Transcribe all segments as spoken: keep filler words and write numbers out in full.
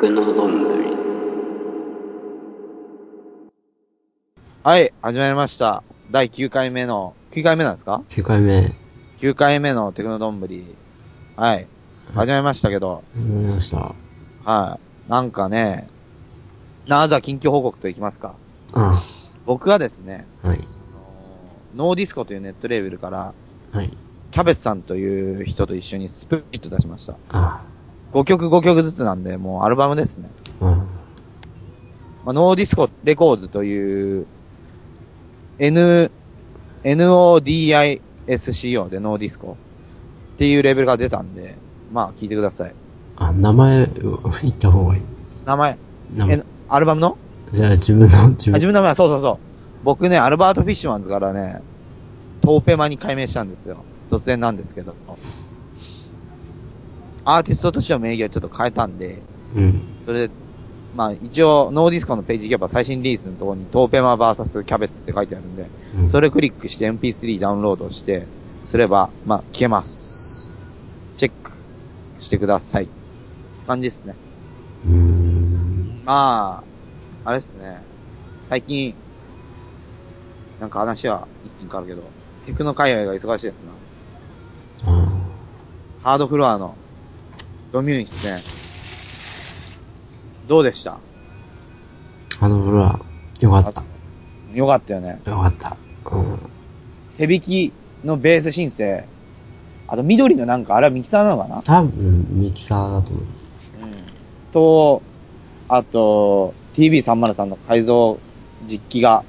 テクノどんぶり。はい、始まりました。だいきゅうかいめの、きゅうかいめなんですか ?きゅう 回目。きゅうかいめのテクノどんぶり。はい、始まりましたけど。始まりました。はい、なんかね、なぜ緊急報告といきますか。ああ、僕はですね、はい、ノーディスコというネットレーベルから、はい、キャベツさんという人と一緒にスプリット出しました。ああ、ごきょくごきょくずつなんで、もうアルバムですね。うん。まあ、ノーディスコレコーズという、N、エヌオーディスコ でノーディスコっていうレベルが出たんで、まあ聞いてください。あ、名前言った方がいい。名前、名前え、アルバムのじゃあ自分の、自分の。自分の名前、そうそうそう。僕ね、アルバート・フィッシュマンズからね、トーペマに改名したんですよ。突然なんですけど。アーティストとしての名義をちょっと変えたんで、うん、それで、まあ一応ノーディスコのページ行けば最新リリースのところにトーペマ ブイエス キャベツって書いてあるんで、うん、それクリックして エムピースリー ダウンロードして、すれば、まあ消えます。チェックしてください。感じですね。うーん。まあ、あれですね。最近、なんか話は一気に変わるけど、テクノ界隈が忙しいですな。うん、ハードフロアのドミューン出演どうでした？あのフロアよかった。よかったよね。よかった、うん、手引きのベース申請、あと緑のなんかあれはミキサーなのかな、多分ミキサーだと思う、うん、とあと ティービーさんまるさん の改造実機が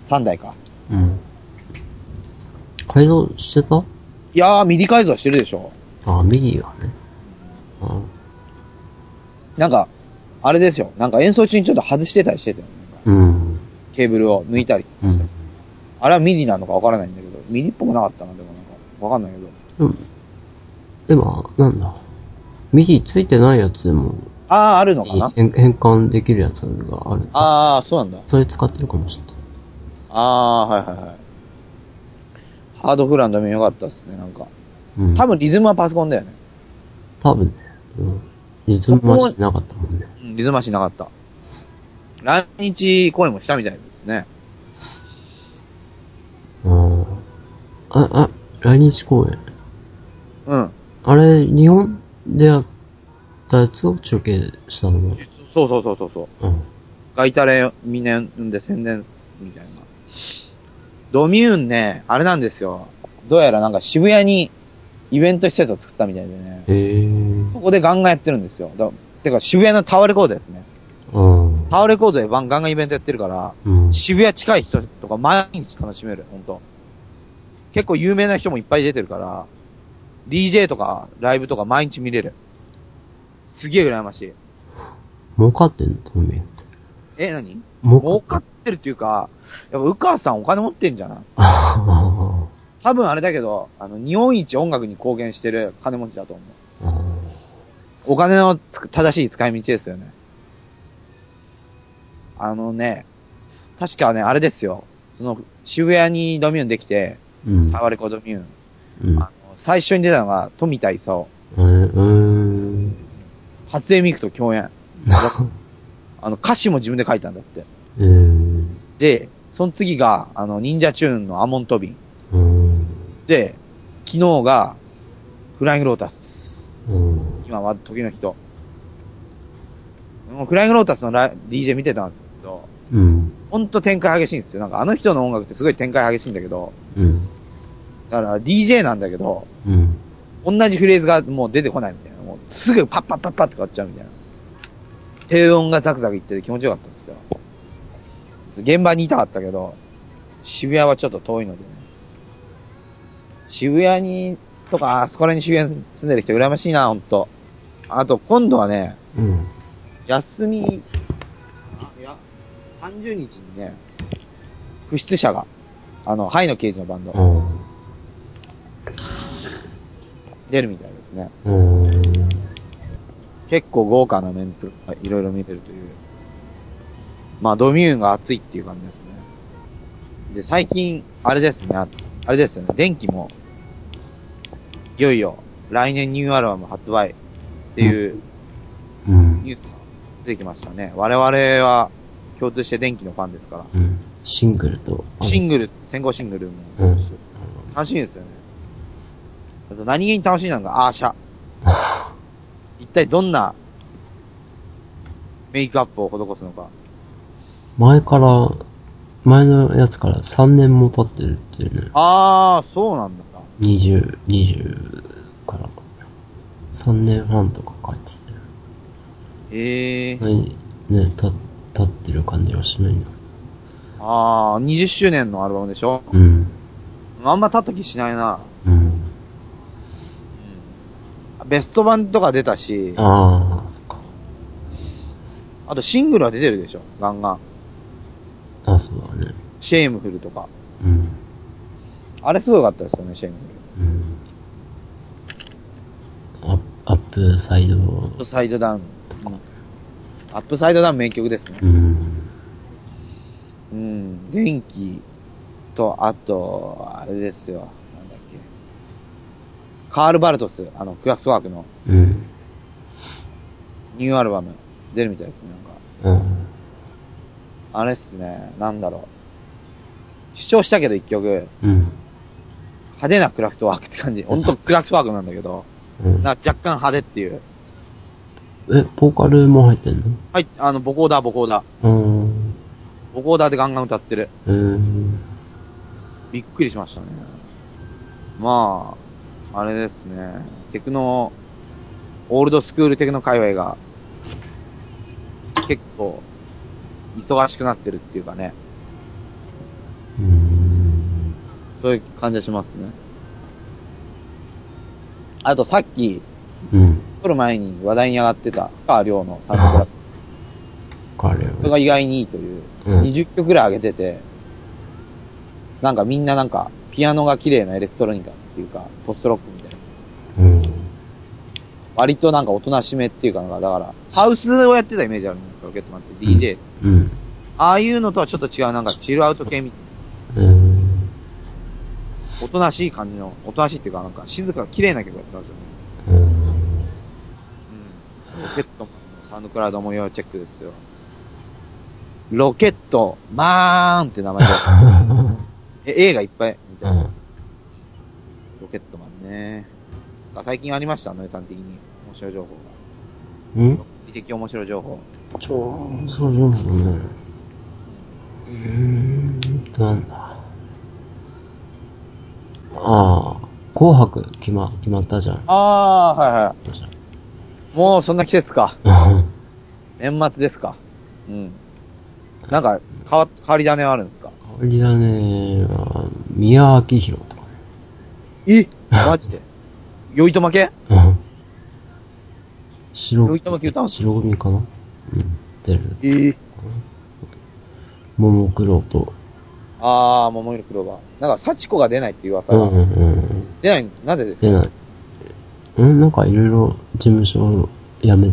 さんだいか、うん、改造してた？いやーミディ改造してるでしょ。ああミディはね、うん、なんかあれですよ、なんか演奏中にちょっと外してたりしてたよね、うん、ケーブルを抜いたりして、うん、あれはミディなのかわからないんだけど、ミディっぽくなかったな。でもなんかわかんないけど、うん、でもなんだミディついてないやつでもあああるのかな、変換できるやつがある。ああそうなんだ、それ使ってるかもしれない。ああはいはいはい。ハードフランダメ良かったっすね。なんか、うん、多分リズムはパソコンだよね、多分ね。うん、リズムマシなかったもんね。うん、リズムマシなかった。来日声もしたみたいですね。うん。あ、あ、来日公演。うん。あれ、日本でやったやつを中継したのも。そうそうそうそうそう。うん。ガイタレみんな呼んで宣伝みたいな。ドミューンね、あれなんですよ。どうやらなんか渋谷にイベント施設を作ったみたいでね。へー。そこでガンガンやってるんですよ。だてか渋谷のタワーレコードですね。うん。タワーレコードでガンガンイベントやってるから、うん、渋谷近い人とか毎日楽しめる、ほんと。結構有名な人もいっぱい出てるから、ディージェー とかライブとか毎日見れる。すげえ羨ましい。儲かってんのトミーって。え、何？儲かってるっていうか、やっぱウカさんお金持ってんじゃない？多分あれだけど、あの、日本一音楽に貢献してる金持ちだと思う。うん、お金のつく正しい使い道ですよね。あのね、確かね、あれですよ。その、渋谷にドミューンできて、うん、タワレコドミューン、うん。あの、最初に出たのが、富田勲。うん。初音ミクと共演。あの、歌詞も自分で書いたんだって。うん、で、その次が、あの、忍者チューンのアモントビン。で、昨日が、フライングロータス。うん、今は時の人。フライングロータスの ディージェー 見てたんですけど、うん、ほんと展開激しいんですよ。なんかあの人の音楽ってすごい展開激しいんだけど、うん、だから ディージェー なんだけど、うん、同じフレーズがもう出てこないみたいな。もうすぐパッパッパッパッって変わっちゃうみたいな。低音がザクザクいってて気持ちよかったんですよ。現場にいたかったけど、渋谷はちょっと遠いので、ね、渋谷に、とか、あそこら辺に渋谷に住んでる人羨ましいな、ほんと。あと、今度はね、うん、休み、あ、いや、さんじゅうにちにね、不出者が、あの、ハイの刑事のバンド、うん、出るみたいですね。うん、結構豪華なメンツがいろいろ見てるという。まあ、ドミューンが熱いっていう感じですね。で、最近、あれですね、あれですよね、電気も、いよいよ、来年ニューアルバム発売っていう、ニュースがてきましたね。我々は共通して電気のファンですから。うん、シングルと。シングル、戦後シングルも、うん。楽しいですよね。あと何気に楽しいのがアーシャ。一体どんなメイクアップを施すのか。前から、前のやつからさんねんも経ってるっていうね。あー、そうなんだ。20、20からさんねんはんとか書いてたよ。へぇー。そんなにね、た、経ってる感じはしないんだけど。あー、にじゅっしゅうねんのアルバムでしょ？うん。あんま経った気しないな。うん。ベスト版とか出たし。ああ、そっか。あとシングルは出てるでしょ、ガンガン。ああ、そうだね。シェイムフルとか。うん。あれすごかったですよね、シェイムフル。うん。アップサイド。アップサイドダウン。アップサイドダウン名曲ですね。うん。うん。電気と、あと、あれですよ。カール・バルトス、あの、クラフトワークの、うん、ニューアルバム、出るみたいですね、なんか。うん、あれっすね、なんだろう。主張したけど一曲、うん、派手なクラフトワークって感じ。ほんとクラフトワークなんだけど、うん、なんか若干派手っていう。え、ボーカルも入ってんの？はい、あの、ボコーダー、ボコーダー。うん、ボコーダーでガンガン歌ってる。うん、びっくりしましたね。まあ、あれですね。テクノ、オールドスクールテクノ界隈が、結構、忙しくなってるっていうかね。うーん、そういう感じがしますね。あとさっき、うん、撮る前に話題に上がってた、深川亮のサンドクラブ。深川亮。それが意外にいいという、うん、にじゅっきょくぐらい上げてて、なんかみんななんか、ピアノが綺麗なエレクトロニカっていうか、ポストロックみたいな。うん。割となんか大人しめっていうか、なんかだから、ハウスをやってたイメージあるんですよ、ロケットマンって。ディージェー。うん。ああいうのとはちょっと違う、なんかチルアウト系みたいな。うん。おとなしい感じの、おとなしいっていうか、なんか静か、綺麗な曲やってたんですよね。うん。うん。ロケットマンのサンドクラウドも要チェックですよ。ロケットマーンって名前で。え、映画いっぱい。うん、ロケットマンね。最近ありました、野江さん的に面白い情報が。ん？美的面白い情報。超面白い情報ね。うーん、なんだ。ああ、紅白決ま決まったじゃん。ああ、はいはい。もうそんな季節か。年末ですか。うん。なんか変わ変わり種はあるんですか。変わり種は。宮脇明宏とかね。え？マジで？酔いと負け？うん。白組。酔いと負け歌う？白組かな？うん。出る。えぇ、ー。ももクロと。あー、ももクロは。なんか、幸子が出ないっていう噂が。うんうんうん。出ない、なんでですか？出ない。うん、なんかいろいろ事務所辞め、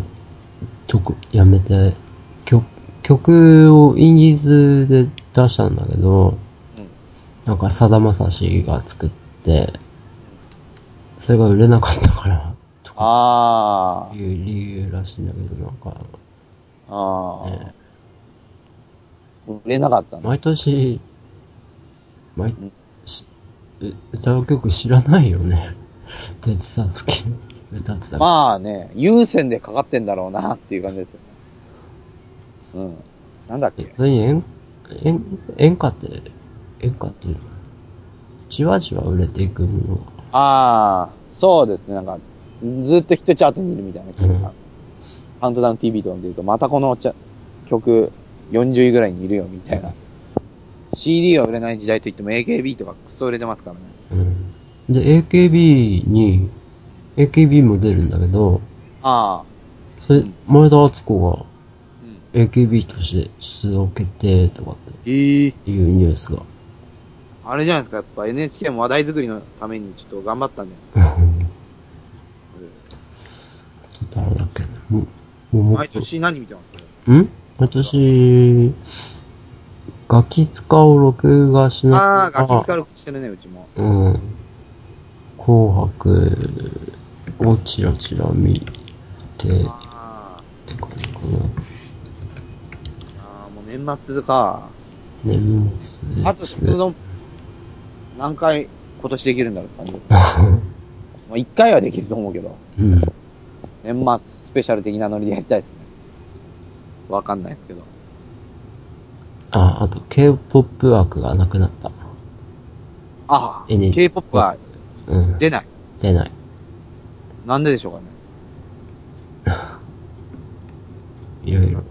曲、辞めて、曲、曲をインディーズで出したんだけど、なんか、さだまさしが作って、それが売れなかったから、とか、あそういう理由らしいんだけど、なんか、ああ、ね、売れなかったね。毎年、毎、歌う曲知らないよね。出てた時に歌ってたから。まあね、有線でかかってんだろうな、っていう感じですよね。うん。なんだっけ。普通に演、演、演歌って、演歌っていうのはじわじわ売れていくもの。ああ、そうですね。なんかずっとヒットチャートにいるみたいな曲が、うん、カウントダウン ティーブイ とか見てるとまたこの曲よんじゅういぐらいにいるよみたいな、うん、シーディー は売れない時代といっても エーケービー とかクソ売れてますからね、うん、で エーケービー に エーケービー も出るんだけど、ああ、それ前田敦子が エーケービー として出場決定とかっていうニュースが、あれじゃないですか、やっぱ エヌエイチケー も話題作りのためにちょっと頑張ったんじゃないですか。誰だっけ、もうもう毎年何見てますか？ん？毎年、ガキ使を録画しなくて。ああ、ガキ使を録画してるね、うちも。うん。紅白をチラチラ見て、って感じかな。年末か。年末、ね。あと、その、何回今年できるんだろうって感じ。一回はできると思うけど。うん。年末スペシャル的なノリでやりたいですね。わかんないですけど。あ、あと K-ポップ 枠がなくなった。あ、N、K-ポップ は出ない、うん。出ない。なんででしょうかね。いろいろ。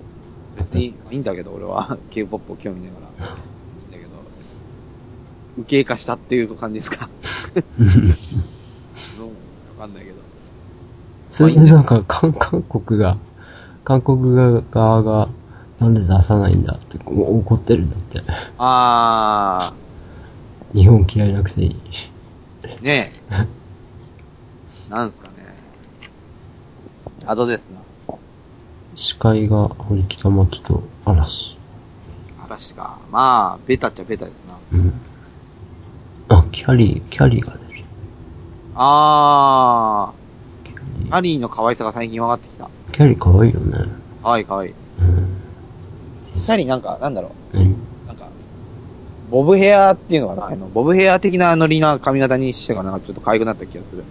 別にいいんだけど、俺は K-ポップ を興味ないから。いいんだけど、受け入化したっていう感じですか。どうわかんないけど。そういうなんか韓国が、韓国側がなんで出さないんだって怒ってるんだって。あー。日本嫌いなくせに。ねえ。なんすかね。あとですな。司会が堀北真希と嵐。嵐か。まあ、ベタっちゃベタですな。うん。あ、キャリー、キャリーが出る。あー。キャリーの可愛さが最近分かってきた。キャリー可愛いよね。可愛い可愛い。うん、キャリーなんか、なんだろう。うん、なんか、ボブヘアっていうのかな、あの、ボブヘア的なノリな髪型にしてからなんかちょっと可愛くなった気がする。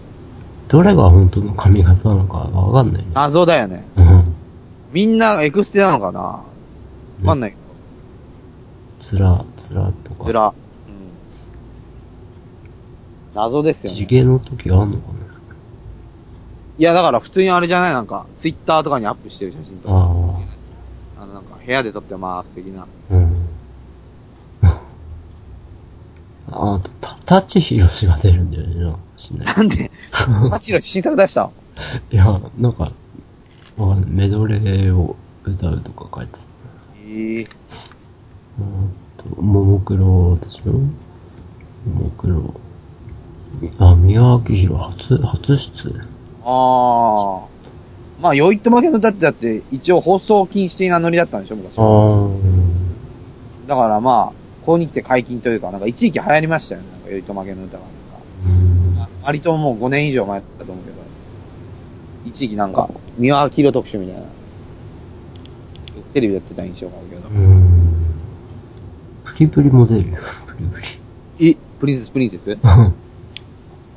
どれが本当の髪型なのか分かんないね。謎だよね。うん、みんなエクステなのかな、分かんないけど。つら、つらとか。つら。うん。謎ですよね。地毛の時あんのかな。いや、だから普通にあれじゃない、なんか、ツイッターとかにアップしてる写真とか。あ, あの、なんか、部屋で撮ってます、的な。うん。あ, あと、た、たちひろしが出るんだよね、しない。なんでたちひろし新作出したの？いや、なんか、わかんない、メドレーを歌うとか書いてた。へえー。あと、ももクロでしょ？ももクロ。あ、宮脇ひろ初、初出。ああ。まあ、よいとまけの歌ってだって、一応放送禁止的なノリだったんでしょ、昔は。だからまあ、ここに来て解禁というか、なんか一時期流行りましたよね、なんかよいとまけの歌が。割ともうごねん以上前だったと思うけど、一時期なんか、三輪明宏特集みたいな、テレビやってた印象があるけど。プリプリも出るよ、プリプリ。え、プリンセスプリンセス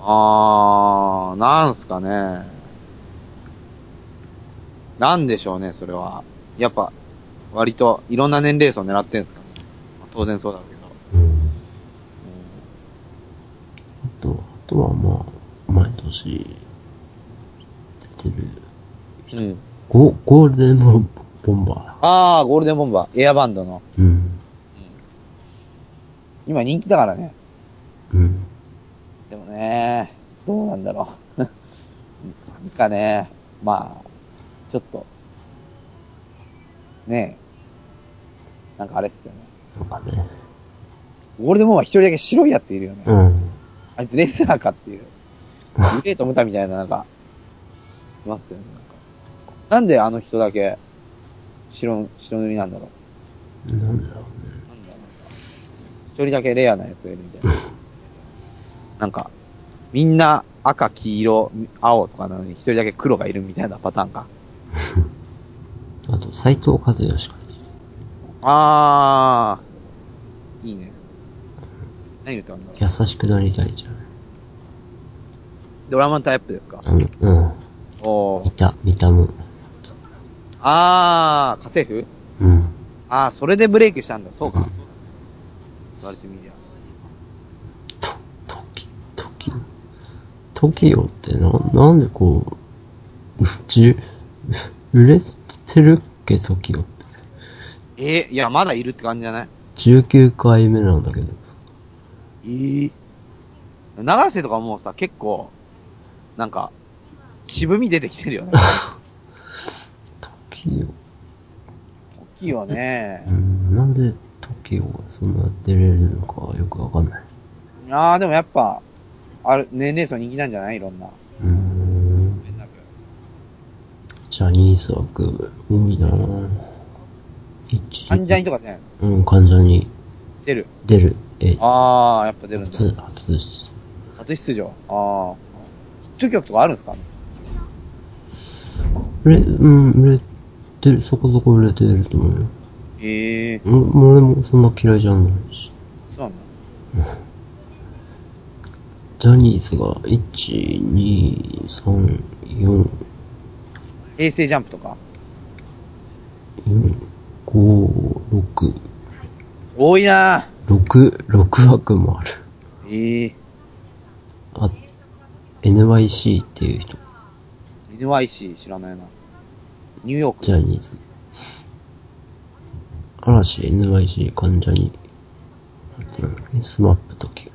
あー、なんすかね。なんでしょうね、それは。やっぱ、割と、いろんな年齢層狙ってんすかね。まあ、当然そうだろうけど。うん。うん、あと、あとはまあ、毎年、出てる人。うん。ゴ、ゴールデンボンバー。あー、ゴールデンボンバー。エアバンドの。うん。うん、今人気だからね。うん。でもね、どうなんだろう。なんかね、まあ、ちょっと、ねえ、なんかあれっすよね。なんかね。ゴールデンボンは一人だけ白いやついるよね。うん。あいつレスラーかっていう。グレートムタみたいな、なんか、いますよね。なんか、なんであの人だけ、白、白塗りなんだろう。なんだろうね。なんだろう、一人だけレアなやつがいるみたいな。なんか、みんな赤、黄色、青とかなのに一人だけ黒がいるみたいなパターンか。あと、斉藤和義か。あー、いいね。何歌うんだろう。優しくなりたいじゃん。ドラマのタイプですか？うん、うん。おー。見た、見たの。あー、家政婦？うん。あー、それでブレイクしたんだ。そうか。うん、そうだ。言われてみりゃ。トキオってな、なんでこう、じ、売れてるっけ、トキオって。えー、いや、まだいるって感じじゃない ?じゅうきゅうかいめなんだけど。えー、長瀬とかもうさ、結構、なんか、渋み出てきてるよね。トキオ。トキオね。うん、なんでトキオがそんな出れるのかよくわかんない。あー、でもやっぱ、あれ、年齢層人気なんじゃない？いろんな。うーん。ジャニーズ枠、多いなぁ。関ジャニとかね。うん、関ジャニ。出る。出る。えあー、やっぱ出るんだ。初、初です。初出場。あー。ヒット曲とかあるんですか？売れ、うん、売れてる、そこそこ売れてると思うよ。へえー。も俺もそんな嫌いじゃないし。そうなんだ。ジャニーズがいち、に、さん、よん。平成ジャンプとか ?よん、ご、ろく。多いなぁ。ろく、ろくわくもある。ええー。あ、エヌワイシー っていう人。エヌワイシー 知らないな。ニューヨーク。ジャニーズ。嵐、エヌワイシー、関ジャニ。スマップとき。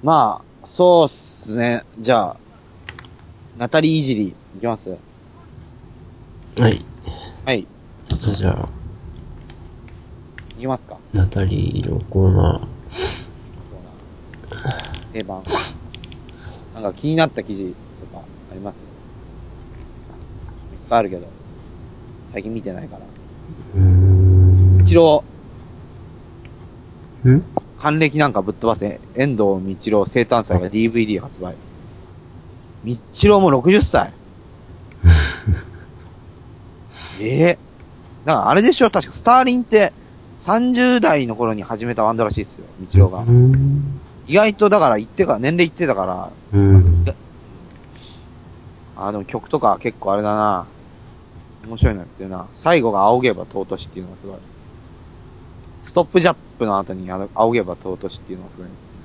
まあ、そうっすね。じゃあ、ナタリーいじり、いきます?はい。はい。じゃあ、いきますか。ナタリーのコーナー。定番。なんか気になった記事とかあります?いっぱいあるけど、最近見てないから。うーん。一郎。ん?還暦なんかぶっ飛ばせ、遠藤道郎生誕祭が ディーブイディー 発売。道郎もろくじゅっさい。ええー。だからあれでしょ、確かスターリンってさんじゅうだいの頃に始めたバンドらしいっすよ、道郎が。意外とだから言ってか、年齢言ってたから。うん。あ、でも曲とか結構あれだな。面白いなっていうな。最後が仰げば尊しっていうのがすごい。ストップジャップの後にあの仰げば尊しっていうのがすごいですね、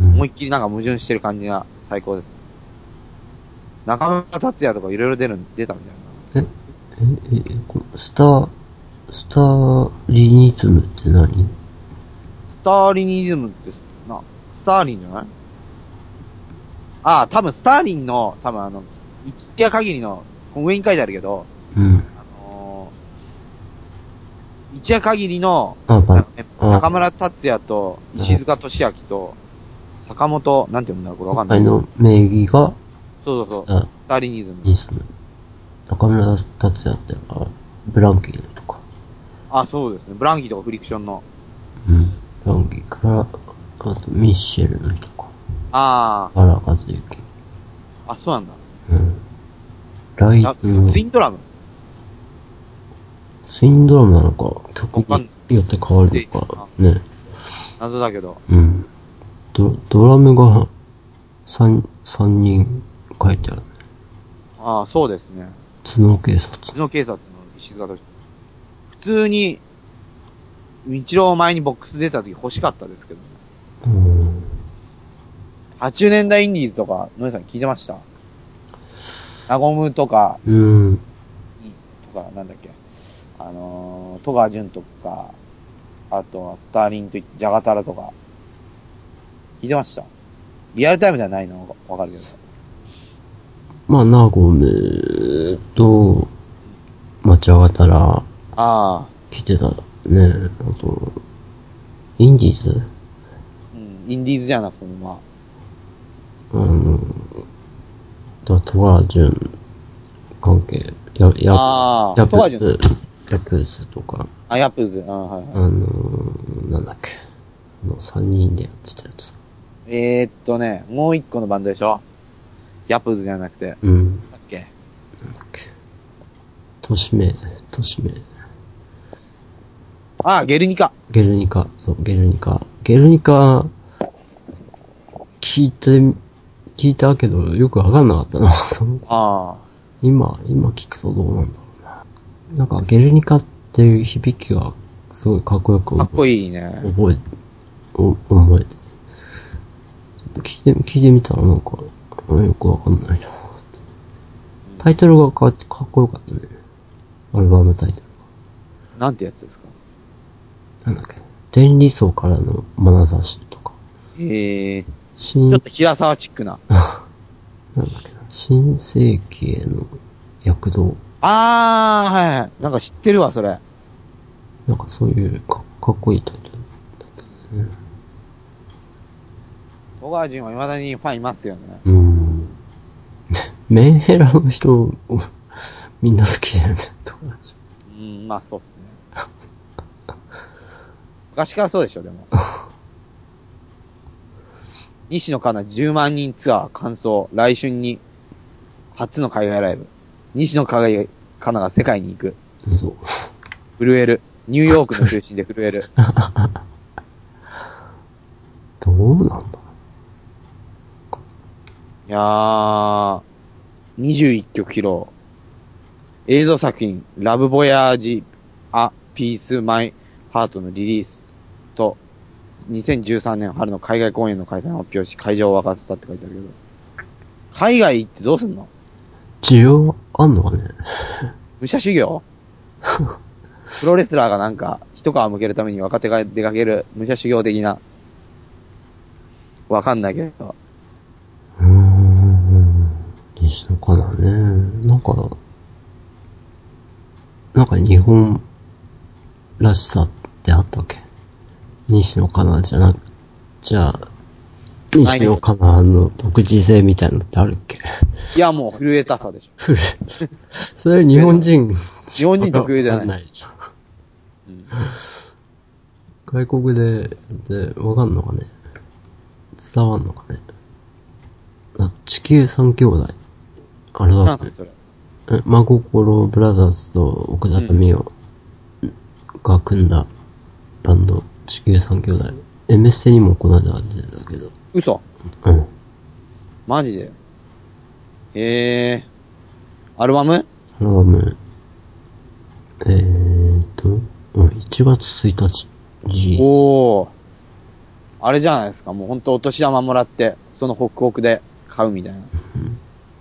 うん。思いっきりなんか矛盾してる感じが最高ですね。中村達也とかいろいろ出る、出たみたいな。え、え、え、このスター、スターリニズムって何?スターリニズムって、な、スターリンじゃない?ああ、多分スターリンの、多分あの、一夜限りの、この上に書いてあるけど、うん。一夜限りの、中村達也と石塚俊明と坂本、なんて読むんだろうこれわかんない。の名義が、そうそうそう、スターリニズム。ニズム。中村達也って、あ、ブランキーとか。あ、そうですね。ブランキーとかフリクションの。うん。ブランキーから、あとミッシェルの人か。ああ。原和之。あ、そうなんだ。うん。ライズの。ツインドラム。ツインドラムなのか、曲によって変わるのか、ね。謎だけど。うん。ド、ドラムが三、三人書いてあるね。ああ、そうですね。角警察。角警察の石塚として。普通に、日郎前にボックス出た時欲しかったですけどね。うん。はちじゅうねんだいインディーズとか、のりさん聞いてました?ナゴムとか、うん。とか、なんだっけ。あのー、戸川純とか、あとはスターリンと、ジャガタラとか、聞いてました?リアルタイムではないのわかるけど。まあ、ナゴムと、まあ、ジャガタラ、聞いてたね。あと、インディーズ?うん、インディーズじゃなくても、まあ。あの、戸川純関係、や、や、あやっぱり、ヤプーズとか。あ、ヤプーズ。あ、はい、はい。あのー、なんだっけ。あの、さんにんでやってたやつ。えーっとね、もういっこのバンドでしょ?ヤプーズじゃなくて。うん。だっけ?なんだっけ。としめ、としめ。あ、ゲルニカ。ゲルニカ。そう、ゲルニカ。ゲルニカ、聞いて、聞いたけど、よくわかんなかったな、その。ああ。今、今聞くとどうなんだろう。なんか、ゲルニカっていう響きが、すごいかっこよく覚えて。かっこいいね。覚えて、お、覚えて。ちょっと聞いて、聞いてみたらなんか、よくわかんないなって。タイトルがかっこよかったね。アルバムタイトルが。なんてやつですか?なんだっけ。天理層からの眼差しとか。へえ。ちょっと平沢チックな。なんだっけな。新世紀への躍動。あー、はいはい。なんか知ってるわ、それ。なんかそういう か, かっこいいタイトルだったね。小川人は未だにファンいますよね。うん。メンヘラの人みんな好きだよね。うん、まあそうっすね。昔からそうでしょ、でも。西野カナじゅうまんにんツアー完走、来春に初の海外ライブ。西野カナが世界に行く。そう。震える。ニューヨークの中心で震える。どうなんだ。いやー、にじゅういっきょく披露。映像作品、ラブボヤージ、ア、ピース、マイ、ハートのリリースと、にせんじゅうさんねん春の海外公演の開催を発表し、会場を沸かせたって書いてあるけど。海外行ってどうすんの？需要あんのかね？武者修行？プロレスラーがなんか、一皮向けるために若手が出かける武者修行的な。わかんないけど。うーん。西野カナね。なんか、なんか日本らしさってあったっけ？西野カナじゃなく、じゃあ、西野カナの独自性みたいなのってあるっけ？いや、もう震えたさでしょ。震えた。それ日本人。日本人特有じゃない。うん、外国で、で、わかんのかね？伝わんのかね？あ、地球三兄弟。あれだっけ？え、真心ブラザーズと奥田民生が組んだバンド、うん、地球三兄弟。エムエスティー にもこの間出てたけど。嘘？うん。マジで？えー、アルバム？アルバム。えーと、うん、いちがつついたち。おー。あれじゃないですか、もうほんとお年玉もらって、そのホクホクで買うみたいな。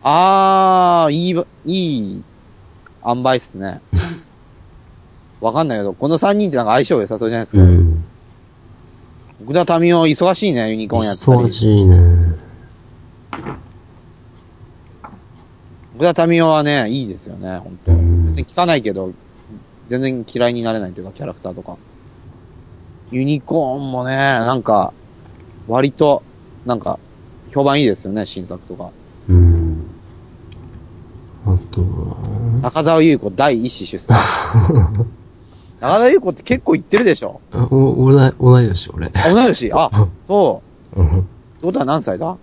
あー、いい、いい、塩梅っすね。わかんないけど、このさんにんってなんか相性良さそうじゃないですか。うん。奥田民生忙しいね、ユニコーンやったり。忙しいね。奥田民生はね、いいですよね、ほんと。別に聞かないけど、全然嫌いになれないというか、キャラクターとか。ユニコーンもね、なんか、割と、なんか、評判いいですよね、新作とか。うん。あとは、中澤優子第一子出産。中澤優子って結構言ってるでしょ？お、おな、同い年、俺。あ、同い年？あ、そう。うん。ってことは何歳だ？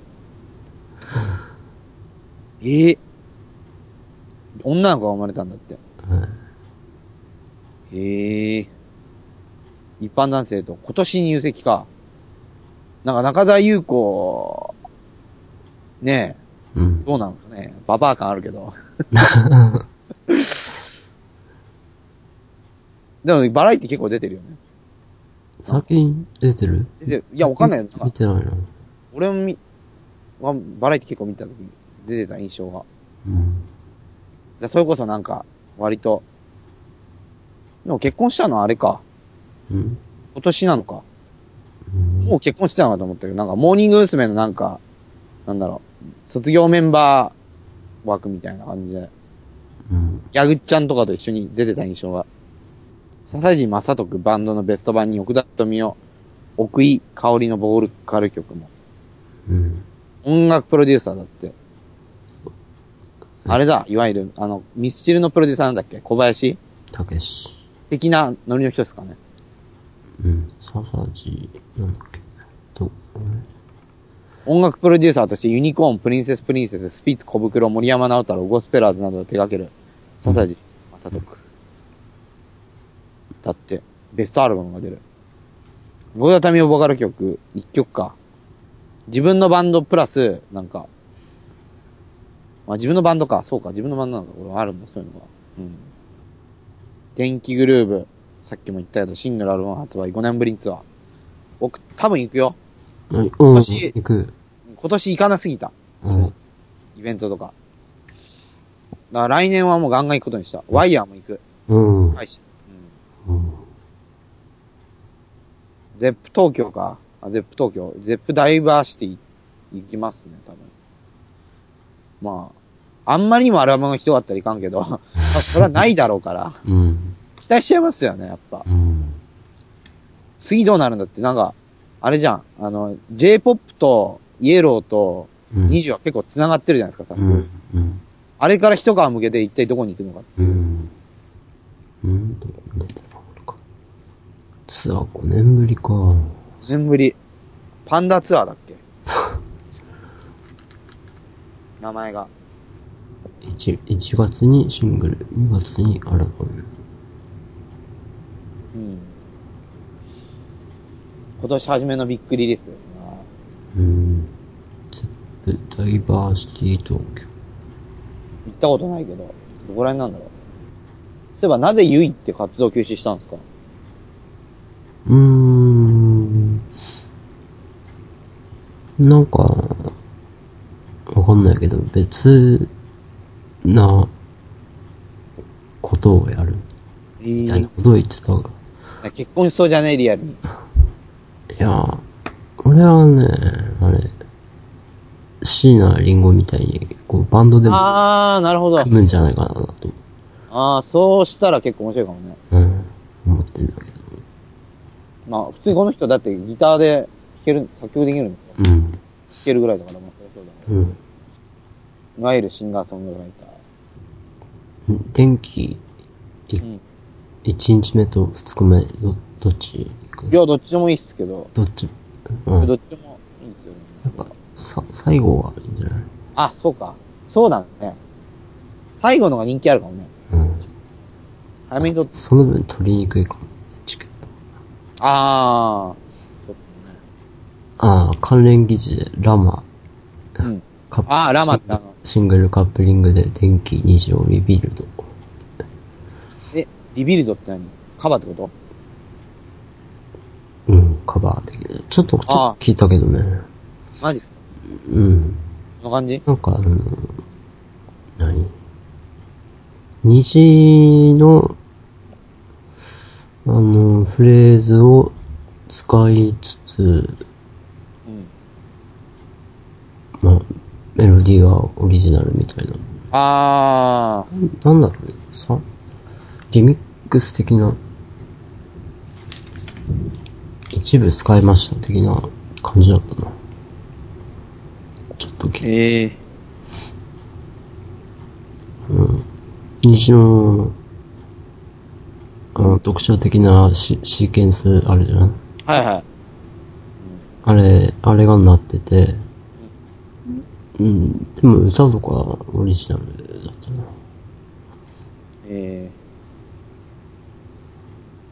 えぇ、ー。女の子が生まれたんだって。はい、へえ。一般男性と今年入籍か。なんか中田裕子、ねえ、うん、どうなんですかね。ババア感あるけど。でもバラエティ結構出てるよね。最近出てる？出てる。いや、わかんないよ。見てないな。俺もみ、バラエティ結構見た時出てた印象が。うんそれこそなんか、割と。でも結婚したのはあれか。うん、今年なのか。うん、もう結婚してたのかと思ったけど、なんかモーニング娘。のなんか、なんだろう、卒業メンバー枠みたいな感じで。うん。ヤグちゃんとかと一緒に出てた印象が。笹地正徳バンドのベスト版に奥田民生、奥井香織のボーカル曲も。うん。音楽プロデューサーだって。あれだ、いわゆる、あの、ミスチルのプロデューサーなんだっけ？小林武史。的なノリの人ですかね。うん、ササジ、なんだっけ？と、音楽プロデューサーとしてユニコーン、プリンセスプリンセス、スピッツ小袋、森山直太朗、ゴスペラーズなどを手掛ける、ササジ、マサトク。だって、ベストアルバムが出る。ゴダタミオボカル曲、一曲か。自分のバンドプラス、なんか、まあ、自分のバンドか。そうか。自分のバンドなんか、これあるんだ。そういうのが。うん。電気グルーブ。さっきも言ったけど、シングルアルバム発売ごねんぶりにツアー。僕、多分行くよ。うん、今年、行く。今年行かなすぎた。うん。イベントとか。だから来年はもうガンガン行くことにした。ワイヤーも行く。うん。はいし。うん。うん、ゼップ東京か。あ、ゼップ東京。ゼップダイバーシティ行きますね、多分。まあ。あんまりにもアルバムがひどかったらいかんけど、それはないだろうから、うん、期待しちゃいますよね、やっぱ。うん次どうなるんだって、なんか、あれじゃん、あの、J-ポップ とイエローとニジは結構繋がってるじゃないですか、さ、うんうん。あれから一皮向けて一体どこに行くのかっていう。うん。うん、ツアーごねんぶりか。ごねんぶり。パンダツアーだっけ名前が。1, いちがつにシングル、にがつにアルバム。うん。今年初めのビッグリリースですね。うん。ツップダイバーシティ東京。行ったことないけど、どこら辺なんだろう。そういえばなぜユイって活動休止したんですか？うーん。なんか、わかんないけど、別なことをやるみたいなことを言ってたが、えー、結婚しそうじゃねえ、リアルに。いや、俺はね、あれ、椎名林檎みたいにこうバンドでも組むんじゃないかなと。ああ、そうしたら結構面白いかもね。うん、思ってんだけど。まあ、普通にこの人だってギターで弾ける、作曲できるんですよ。うん。弾けるぐらいだから、まあ、そうだから。うん。いわゆるシンガーソングライター。天気、うん、いちにちめとふつかめ、ど、どっち行く？いや、どっちでもいいっすけど。どっち、うん、どっちでもいいっすよね。やっぱ、さ、最後はいいんじゃない？あ、そうか。そうなんだね。最後のが人気あるかもね。うん。早めにとって。その分取りにくいかもね、チケット。あー。ちょっとね。あー、関連記事で、ラマ。うん。カップあー、ラマってあの。シングルカップリングで天気にじをリビルド。え、リビルドって何？カバーってこと？うん、カバー的な。ちょっと、ちょっと聞いたけどね。マジっすか？うん。そんな感じ？なんかあの、何？虹の、あの、フレーズを使いつつ、うん、まあ、メロディーはオリジナルみたいな。あー。なんだろうね。さ、リミックス的な、一部使いました的な感じだったな。ちょっと聞いて。えー。うん。虹の、あの、特徴的な シ, シーケンスあるじゃん。はいはい。あれ、あれがなってて、うん、でも歌とかオリジナルだったな。え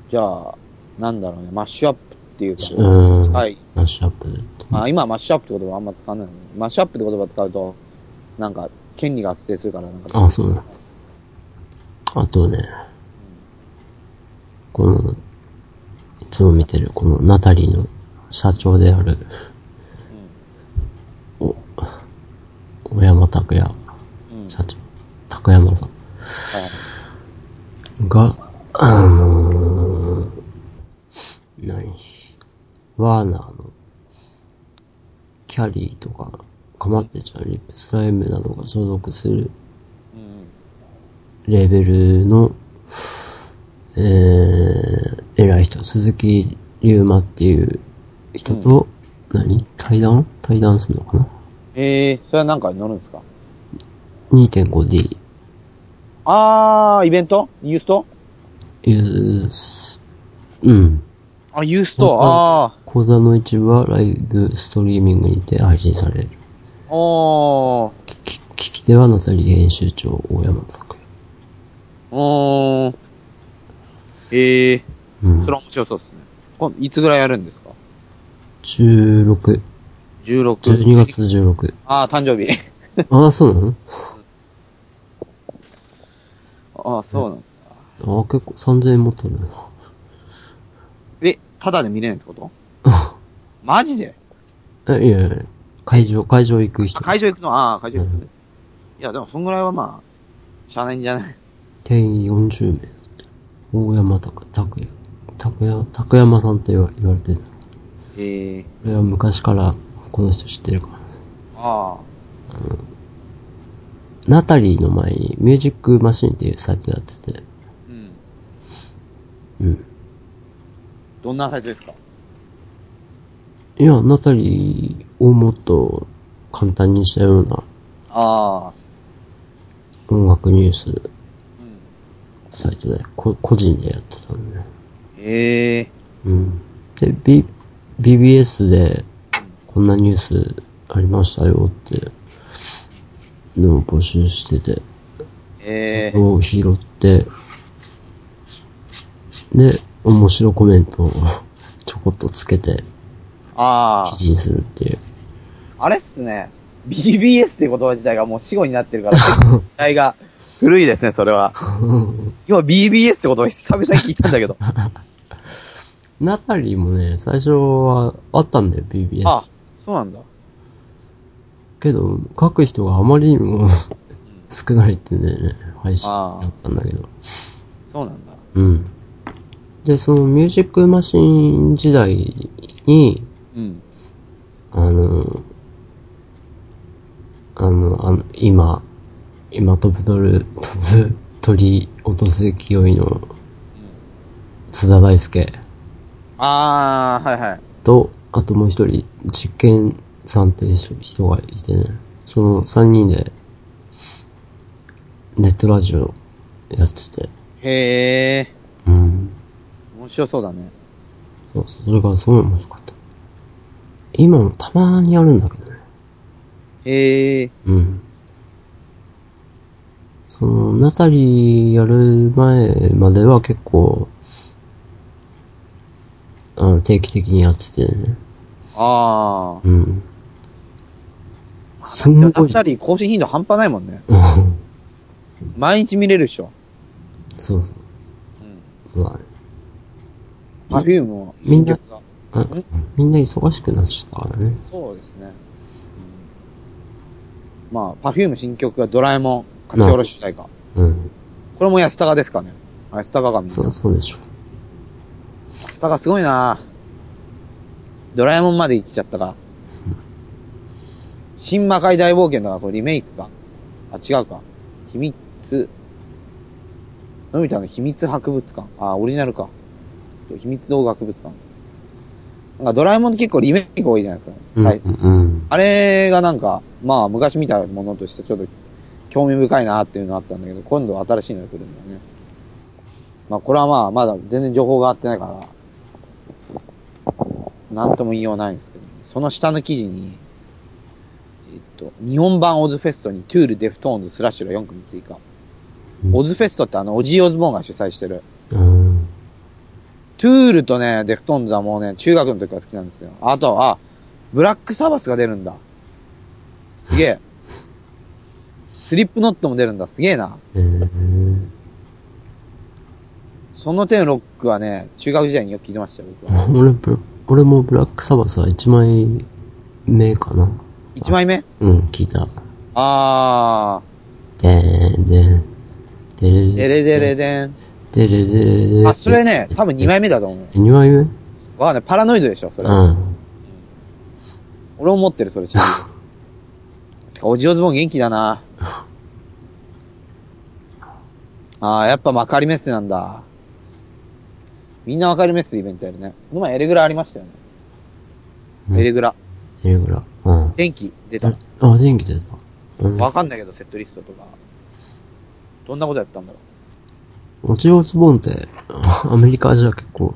ー、じゃあ、なんだろうね、マッシュアップっていうか、うん、はい。マッシュアップ。まあ今マッシュアップって言葉あんま使わないの、ね。マッシュアップって言葉使うと、なんか、権利が発生するからなんか。あ、そうだ。あとね、この、いつも見てる、このナタリーの社長である、うん、お、小山拓也、うん、社長、拓山さん、はい、が、あのー、何、ワーナーの、キャリーとか、かまってちゃうリップスライムなどが所属する、レベルの、えー、偉い人、鈴木龍馬っていう人と、うん、何？対談？対談するのかな？えー、それはなんか乗るんですか？ にてんごディー。あー、イベント？ユースト？ユース、うん。あ、ユースト、あー。講座の一部はライブストリーミングにて配信される。おー。聞き手はナタリー編集長、大山作。おー。ええーうん。それは面白そうですね。こいつぐらいやるんですか？ じゅうろく。じゅうろく。じゅうにがつじゅうろく。ああ、誕生日。ああ、そうなの？ああ、そうなんだ。ああ、結構さんぜんえんも取るな。え、ただで見れないってこと？マジで？え、いやいや、会場、会場行く人。会場行くの？ああ、会場行くの、うん。いや、でもそんぐらいはまあ、しゃあないんじゃない？定員よんじゅうめい。大山拓也、拓也、拓山さんって言われてる。ええー。俺は昔からこの人知ってるからね。ああ。あの、ナタリーの前にミュージックマシンっていうサイトやってて。うん。うん。どんなあたりですか？いや、あのあたりをもっと簡単にしたようなあ音楽ニュース、うん、サイトでこ個人でやってたんで。へえ。うん。で、B、ビービーエス でこんなニュースありましたよってのを募集してて、えー、それを拾って、で、面白コメントをちょこっとつけて、ああ。記事にするっていう。あれっすね。ビービーエス っていう言葉自体がもう死語になってるから、時代が古いですね、それは。今 ビービーエス って言葉久々に聞いたんだけど。ナタリーもね、最初はあったんだよ、ビービーエス。あ、そうなんだ。けど、書く人があまりにも少ないってね、配信だったんだけど。そうなんだ。うん。で、そのミュージックマシン時代に、うん、あの、あの、あの、今、今飛ぶ鳥、飛ぶ鳥落とす勢いの、津田大介。ああ、はいはい。と、あともう一人、実験さんって人がいてね、その三人で、ネットラジオやってて。へえ。うん。面白そうだね。そう、それがすごい面白かった。今もたまーにあるんだけどね。へえ。うん。その、ナタリーやる前までは結構、あの定期的にやっててね。ああ。うん。すごい。ナタリー更新頻度半端ないもんね。毎日見れるでしょ。そうそう。うん。そうだね。パフュームはみんな、みんな忙しくなっちゃったからね。そうですね。うん、まあ、パフューム新曲はドラえもん書き下ろし主題歌。うん。これも安高ですかね。あ、安高がみんな。そう、そうでしょ。安高すごいな。ドラえもんまで行っちゃったか。うん、新魔界大冒険だから、これリメイクか。あ、違うか。秘密、のび太の秘密博物館。あ、オリジナルか。秘密道具博物館。なんかドラえもんって結構リメイク多いじゃないですか、ね。はい、うんうん。あれがなんか、まあ昔見たものとしてちょっと興味深いなっていうのがあったんだけど、今度は新しいのが来るんだよね。まあこれはまあまだ全然情報が合ってないから、なんとも言いようないんですけど、ね、その下の記事に、えっと、日本版オズフェストにトゥール、デフトーンズ、スラッシュがよん組追加。うん、オズフェストってあの、オジー・オズボーンが主催してる。うんトゥールとね、デフトンズはもうね、中学の時から好きなんですよ。あとは、あ、ブラックサバスが出るんだ。すげえ。スリップノットも出るんだ。すげえな。えー、その点ロックはね、中学時代によく聞いてましたよ、僕は。俺、俺もブラックサバスはいちまいめかな。いちまいめ？うん、聞いた。あー。でーん、でーん。でれでれでれでん。でれでれであ、それね、多分にまいめだと思う。にまいめ？わかんない。パラノイドでしょ、それ。うん。俺も持ってる、それ、シーディー。てか、おじおずも元気だな。あー、やっぱ幕張メッセなんだ。みんな幕張メッセでイベントやるね。この前エレグラありましたよね。うん、エレグラ。エレグラ。うん。電気出た。あ、電気出た。うん、わかんないけど、セットリストとか。どんなことやったんだろう。オジオズボーンって、アメリカじゃ結構、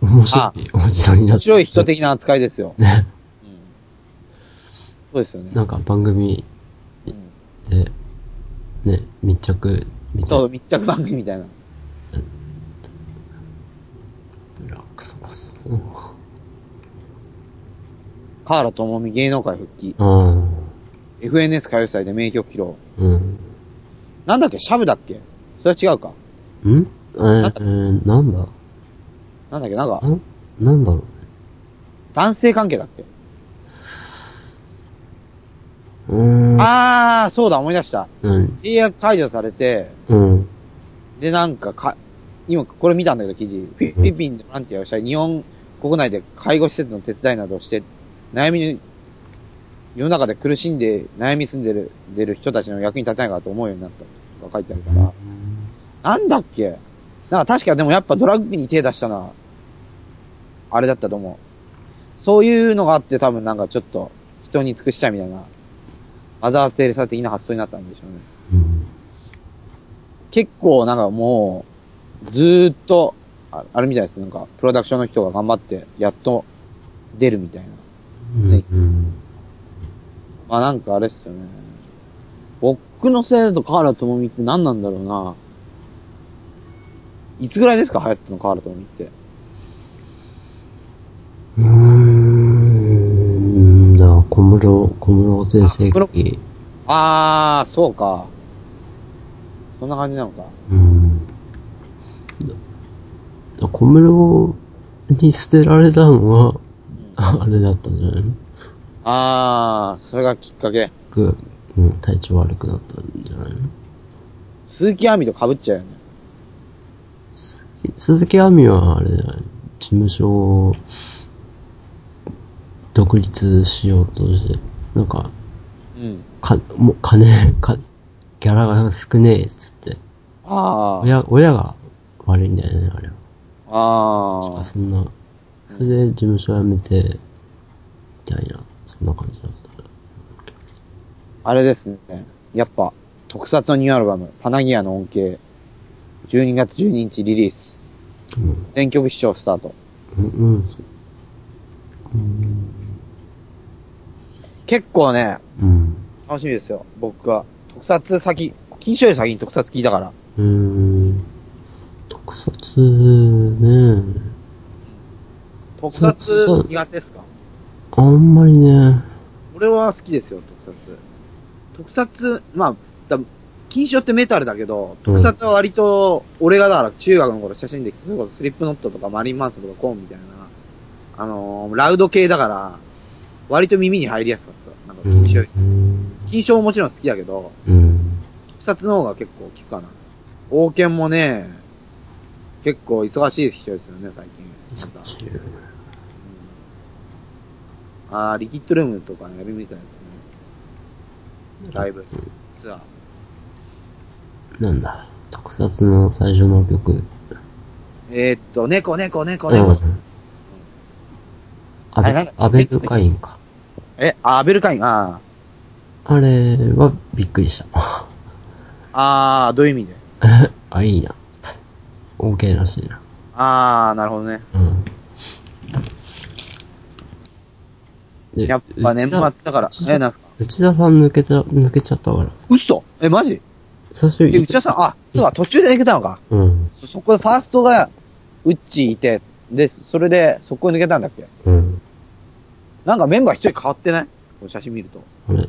面白いおじさんになってる。面白い人的な扱いですよ。ね、うん。そうですよね。なんか番組で、うん、ね、密着みたいな。そう、密着番組みたいな。ブラックサバス。カーラともみ芸能界復帰。エフエヌエス 歌謡祭で名曲披露。うん、なんだっけシャブだっけそれは違うか。ん？えー、なんだなんだっけ、なんか。ん？なんだろうね。男性関係だっけ？うーん。あー、そうだ、思い出した。うん。契約解除されて、うん。で、なんか、か、今、これ見たんだけど、記事。フィリピンでボランティアをしたり、日本国内で介護施設の手伝いなどをして、悩みに、世の中で苦しんで、悩み住んでる、出る人たちの役に立たないかと思うようになった。とか書いてあるから。なんだっけなんか確かでもやっぱドラッグに手出したのは、あれだったと思う。そういうのがあって多分なんかちょっと人に尽くしたいみたいな、アザーステレサ的な発想になったんでしょうね。うん、結構なんかもう、ずーっと、あれみたいです。なんか、プロダクションの人が頑張って、やっと出るみたいな。うんうん、まあなんかあれっすよね。僕のせいだと河原智美って何なんだろうな。いつぐらいですか流行ったの河原智美って。うーん、だから小室、小室全盛期。あー、そうか。そんな感じなのか。うん。小室に捨てられたのは、あれだったんじゃないの？あー、それがきっかけ。うん、体調悪くなったんじゃないの？鈴木亜美と被っちゃうよね。鈴木亜美はあれじゃないの？事務所を独立しようとして、なんか、うん、かもう金か、ギャラが少ねえっつって。あー。親、親が悪いんだよね、あれは。ああ。そんな。それで事務所辞めて、みたいな、そんな感じだった。あれですね。やっぱ、特撮のニューアルバム、パナギアの恩恵、じゅうにがつじゅうににちリリース。うん、全曲視聴スタート。うん、うん、うん。結構ね、うん、楽しみですよ、僕は。特撮先、金賞より先に特撮聞いたから。うーん。特撮ね。特撮苦手ですか？あんまりね。俺は好きですよ、特撮。特撮、まあ、金賞ってメタルだけど、特撮は割と、俺がだから中学の頃写真で、それこそスリップノットとかマリンマンスとかコーンみたいな、あのー、ラウド系だから、割と耳に入りやすかった。なんか金賞、うん、金賞ももちろん好きだけど、うん、特撮の方が結構効くかな。王権もね、結構忙しい人ですよね、最近。忙しいよね。うん、あー、リキッドルームとかね、やりみたいですね。ライブ、ツアー。なんだ、特撮の最初の曲。えー、っと、猫、猫、猫、猫。うん、あれなんだアベルカインか。え、アベルカイン、あー。あれはびっくりした。あー、どういう意味であ、いいな。OK らしいな。あー、なるほどね。うん。やっぱ年末だから、え、なんか。内田さん抜けた、抜けちゃったから。嘘？え、マジ？久しぶり。え、内田さん、あ、そうか、途中で抜けたのか。うん。そ、そこでファーストが、うっちいて、で、それで、そこに抜けたんだっけ？うん。なんかメンバー一人変わってない？この写真見ると。あれ？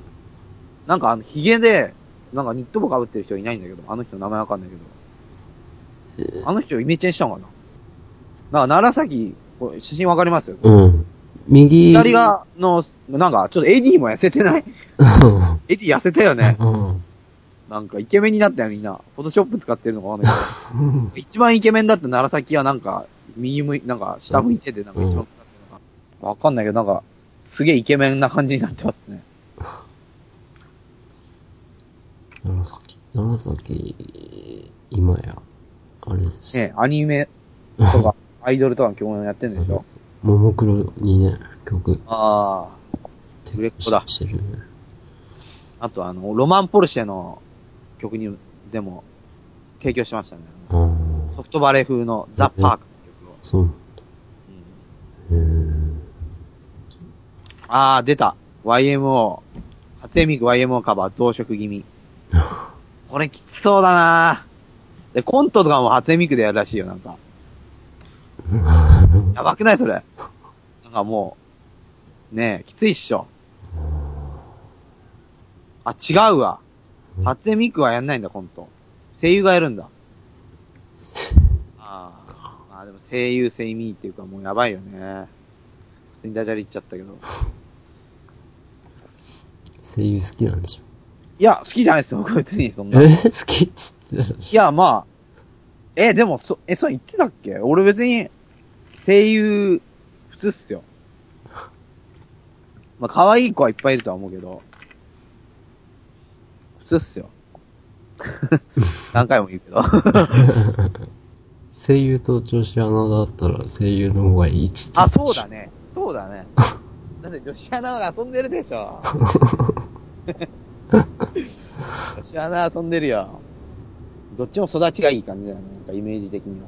なんかあの、髭で、なんかニット帽被ってる人いないんだけど、あの人名前わかんないけど。あの人イメチェンしたのかな。なんか奈良崎、これ写真わかりますよ。うん。右。左がのなんかちょっとエディも痩せてない。エディ痩せたよね。うん。なんかイケメンになったよみんな。フォトショップ使ってるのかわかんないけど。一番イケメンだった奈良崎はなんか右向いなんか下向いててなんか一番かわかんないけどなんかすげえイケメンな感じになってますね。奈良崎、奈良崎今や。あれですね、アニメとかアイドルとかの曲やってるんでしょももクロにね、曲。ああ。売れっ子だ。してるね。あとあの、ロマンポルシェの曲にでも提供しましたね。ソフトバレー風のザ・パークの曲を。そう。うん、ああ、出た。ワイエムオー。初音ミク ワイエムオー カバー増殖気味。これきつそうだなぁ。で、コントとかも初音ミクでやるらしいよ、なんか。やばくないそれ。なんかもう、ねえ、きついっしょ。あ、違うわ。初音ミクはやんないんだ、コント。声優がやるんだ。ああ。まあでも声優、声ミーっていうかもうやばいよね。普通にダジャレ言っちゃったけど。声優好きなんでしょ？いや、好きじゃないですよ、僕別にそんな。えー、好きっつってたでしょ。いや、まあ。え、でも、そ、え、そう言ってたっけ？俺別に、声優、普通っすよ。まあ、可愛い子はいっぱいいるとは思うけど、普通っすよ。何回も言うけど。声優と女子アナだったら声優の方がいいっつって。あ、そうだね。そうだね。だって女子アナは遊んでるでしょ。女子アナ遊んでるよ。どっちも育ちがいい感じだね。なんかイメージ的には。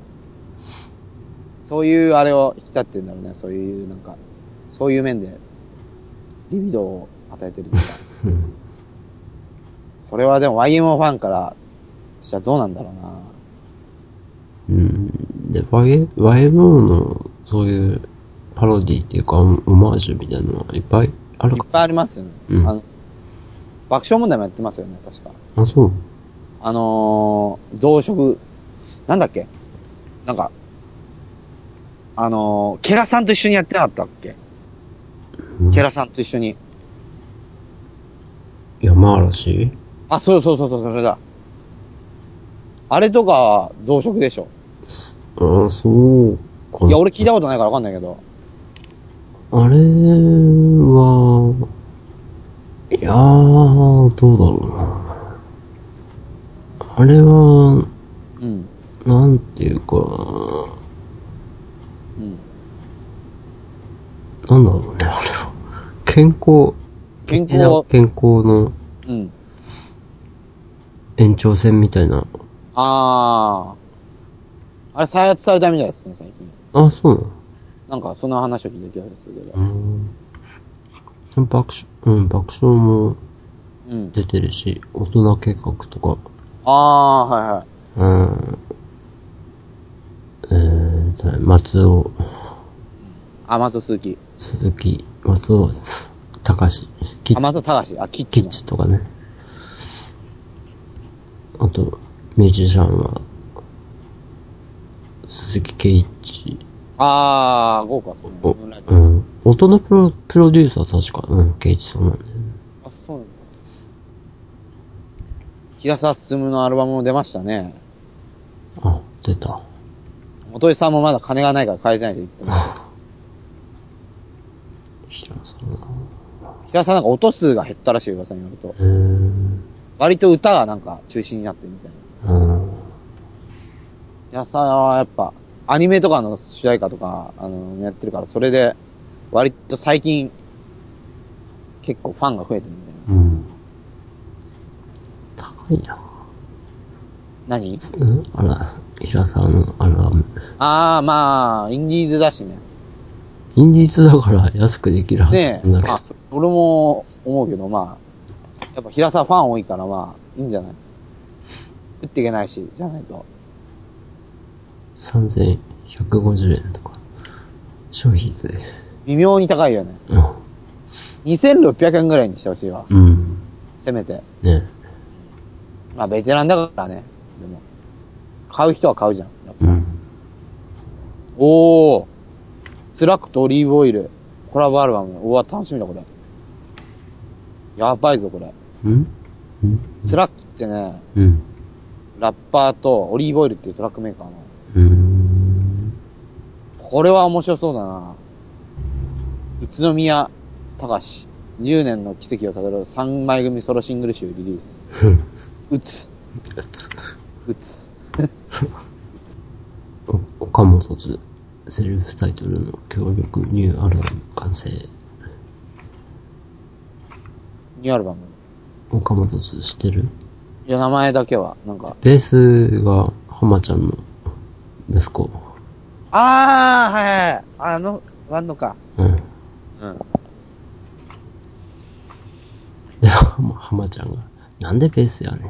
そういうあれを引き立ってるんだろうね。そういう、なんか、そういう面で、リビドを与えてるとか。これはでも ワイエムオー ファンからしたらどうなんだろうな。うん。で、ワイエムオー のそういうパロディっていうか、オマージュみたいなのはいっぱいあるか。いっぱいありますよね。うん、あの爆笑問題もやってますよね、確か。あ、そう。あのー、増殖、なんだっけなんか、あのー、ケラさんと一緒にやってなかったっけ、うん、ケラさんと一緒に。山嵐？あ、そうそうそうそう、それだ。あれとか、増殖でしょ。ああ、そうか。いや、俺聞いたことないからわかんないけど。あれは、いやー、どうだろうな。あれは、うん。なんていうか、うん。なんだろうね、あれは。健康、健康、健康の、うん。延長線みたいな。ああ。あれ再発されたみたいですね、最近。あ、そうなの？なんか、そんな話を聞いてるんですけど。うん。爆笑、うん、爆笑も出てるし、うん、大人計画とか。ああ、はいはい。うん。えー、松尾。あ、松尾鈴木。鈴木、松尾、高橋。あ、松尾高橋。あ、キッチ。キッチとかね。あと、ミュージシャンは、鈴木圭一。ああ、豪華そう、ね。うん。音のプロ、プロデューサー確か、うん、ケイチさんなんだよね。あ、そうなんだ。平沢進のアルバムも出ましたね。あ、出た。元井さんもまだ金がないから買えてないと言ってます。平沢さんな。平沢さんなんか音数が減ったらしい噂によると。へー。割と歌がなんか中心になってるみたいな。うん。平沢はやっぱ、アニメとかの主題歌とか、あの、やってるから、それで、割と最近、結構ファンが増えてるみたいな。うん。高いな。何？うん、あら、平沢のアルバム。あー、まあ、インディーズだしね。インディーズだから安くできるはずなんだけど。ねえ、まあ、俺も思うけど、まあ、やっぱ平沢ファン多いから、まあ、いいんじゃない？食っていけないし、じゃないと。さんぜんひゃくごじゅうえんとか消費税微妙に高いよね、うん、にせんろっぴゃくえんぐらいにしてほしいわ、うん、せめてね。まあベテランだからね。でも買う人は買うじゃん、やっぱ、うん、おースラックとオリーブオイルコラボアルバム、うわ楽しみだこれ、やばいぞこれ、うんうん、スラックってね、うん、ラッパーとオリーブオイルっていうトラックメーカーの、うーん、これは面白そうだな。宇都宮隆、じゅうねんの奇跡をたどるさんまい組ソロシングル集リリース。うつ。うつ。うつ。岡本図、セルフタイトルの協力ニューアルバム完成。ニューアルバム岡本図知ってる？いや、名前だけは、なんか。ベースが浜ちゃんの息子。ああ、はいはい。あの、ワンのか。うん。うん。で、浜ちゃんが、なんでベースやねんって。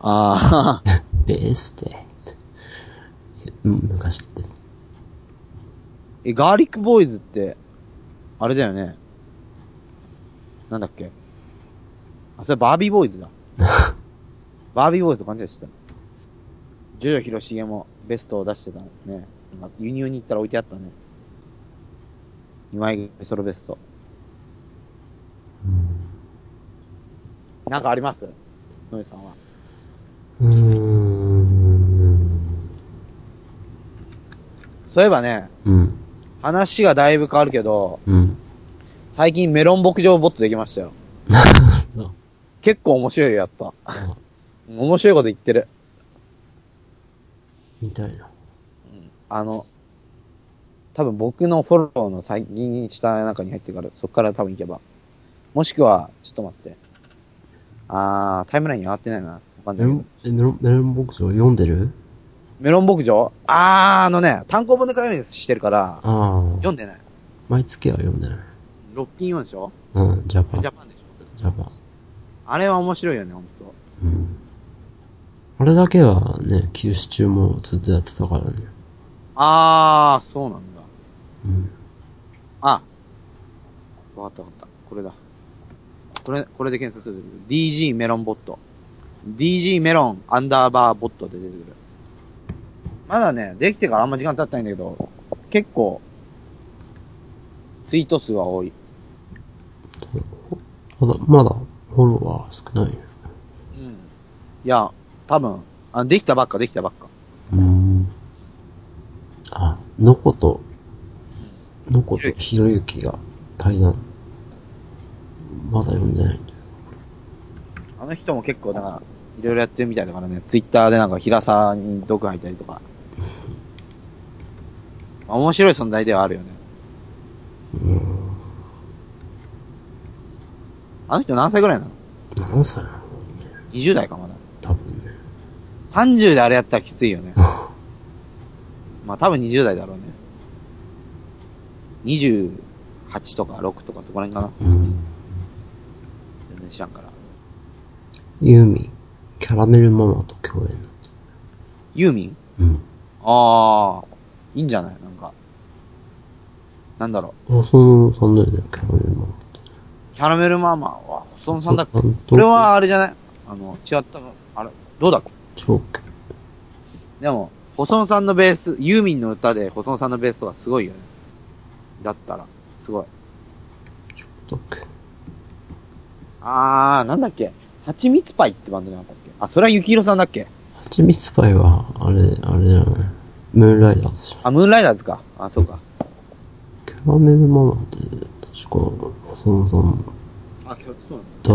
ああ。ベースって。うん、昔って。え、ガーリックボーイズって、あれだよね。なんだっけ。あ、それバービーボーイズだ。バービーボーイズ感じでした。ジョジョヒロシゲもベストを出してたね。輸入に行ったら置いてあったね。にまいソロベスト。うん、なんかあります？のりさんは。うーん。そういえばね、うん、話がだいぶ変わるけど、うん、最近メロン牧場ボットできましたよ。結構面白いよ、やっぱ。面白いこと言ってる。みたいな。あの、多分僕のフォローの最近下なんかに入ってから、そこから多分行けば。もしくは、ちょっと待って。あー、タイムラインに上がってないな。わかんないけど。メロン、メロン牧場読んでる？メロン牧場？あー、あのね、単行本で書いてしてるから、読んでない。毎月は読んでない。ろっぴんよんでしょ？うん、ジャパン。ジャパンでしょ？ジャパン。あれは面白いよね、ほんと。うん。あれだけはね、休止中もずっとやってたからね。あー、そうなんだ。うん。あ、わかったわかった。これだ。これ、これで検索する。ディージー メロンボット。ディージー メロンアンダーバーボットで出てくる。まだね、できてからあんま時間経ってないんだけど、結構、ツイート数は多い。まだ、まだ、フォロワー少ないよ。うん。いや、多分、あ、できたばっか、できたばっか。うーん。あ、のこと、のことひろゆきが対談。まだ読んでないんだよ。あの人も結構、なんか、いろいろやってるみたいだからね、ツイッターでなんか、平沢に毒吐いたりとか。面白い存在ではあるよね。うん。あの人何歳ぐらいなの？何歳なの？にじゅう代か、まだ。多分ね。さんじゅうであれやったらきついよね。まあ多分にじゅう代だろうね。にじゅうはちとかろくとかそこら辺かな。うん。全然知らんから。ユーミン、キャラメルママと共演。ユーミン？うん。ああ、いいんじゃない？なんか。なんだろう。細野さんだよね、キャラメルママって。キャラメルママは細野さんだっけ？それはあれじゃない？あの、違った、あれ、どうだっけ？超け。でも、細野さんのベース、ユーミンの歌で細野さんのベースはすごいよね。だったら、すごい。ちょっとっけ。あー、なんだっけ？はちみつパイってバンドじゃなかったっけ？あ、それはゆきひろさんだっけ？はちみつパイは、あれ、あれじゃない。ムーンライダーズじゃん。あ、ムーンライダーズか。あ、そうか。キャラメルママって、確か、細野さん。あ、そうなんだ。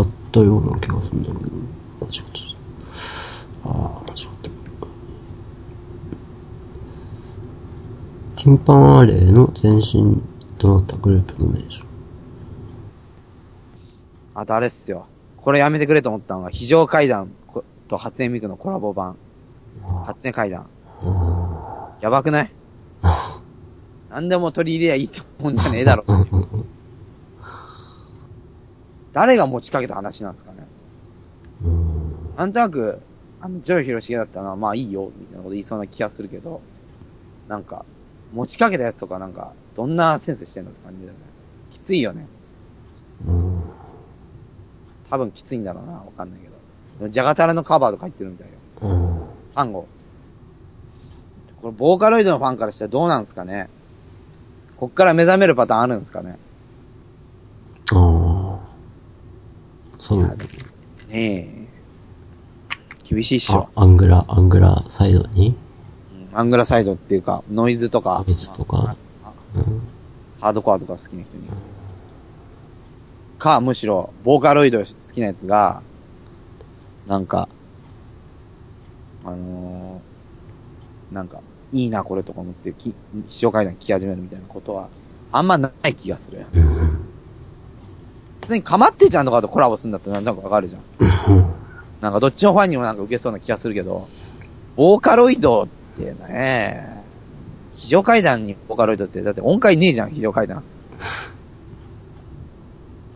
だったような気がするんだけど。間違っちゃった。あー、間違った。ティンパンアレイの前身となったグループの名称。あとあれっすよ。これやめてくれと思ったのは、非常階段と初音ミクのコラボ版。初音階段。やばくない？何でも取り入れやいいと思うんじゃねえだろ。誰が持ちかけた話なんですかね。なんとなく、あの、ジョイヒロシゲだったのは、まあいいよ、みたいなこと言いそうな気がするけど、なんか、持ちかけたやつとかなんか、どんなセンスしてんだって感じだよね。きついよね。うん。多分きついんだろうな、わかんないけど。ジャガタラのカバーとか入ってるみたいよ。うん。単語。これ、ボーカロイドのファンからしたらどうなんですかね。こっから目覚めるパターンあるんですかね。ああ。そうなんだ。ねえ。厳しいっしょ。アングラ、アングラサイドにアングラサイドっていうか、ノイズとか、ノイズとか、うん、ハードコアとか好きな人に。うん、か、むしろ、ボーカロイド好きなやつが、なんか、あのー、なんか、いいなこれとか思って、非常階段聴き始めるみたいなことは、あんまない気がする。普通にかまってちゃんとかとコラボするんだったらなんかわかるじゃん。なんかどっちのファンにもなんか受けそうな気がするけど、ボーカロイドって、ってね、非常階段にボーカロイドって、だって音階ねえじゃん、非常階段。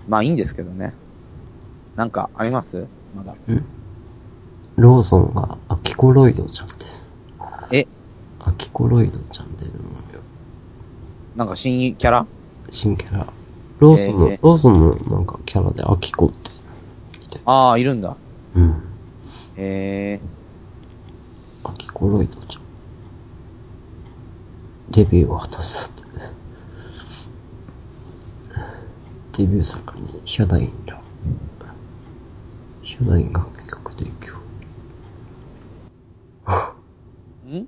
まあいいんですけどね。なんかありますまだ。んローソンがアキコロイドちゃんって。えアキコロイドちゃんっていうのよ。なんか新キャラ新キャラ。ローソンの、えー、ローソンのなんかキャラでアキコっていて。ああ、いるんだ。うん。へえー。アキコロイドちゃん。デビューを果たすだってね。デビュー作にヒャダインら。ヒャダインが企画提供。ん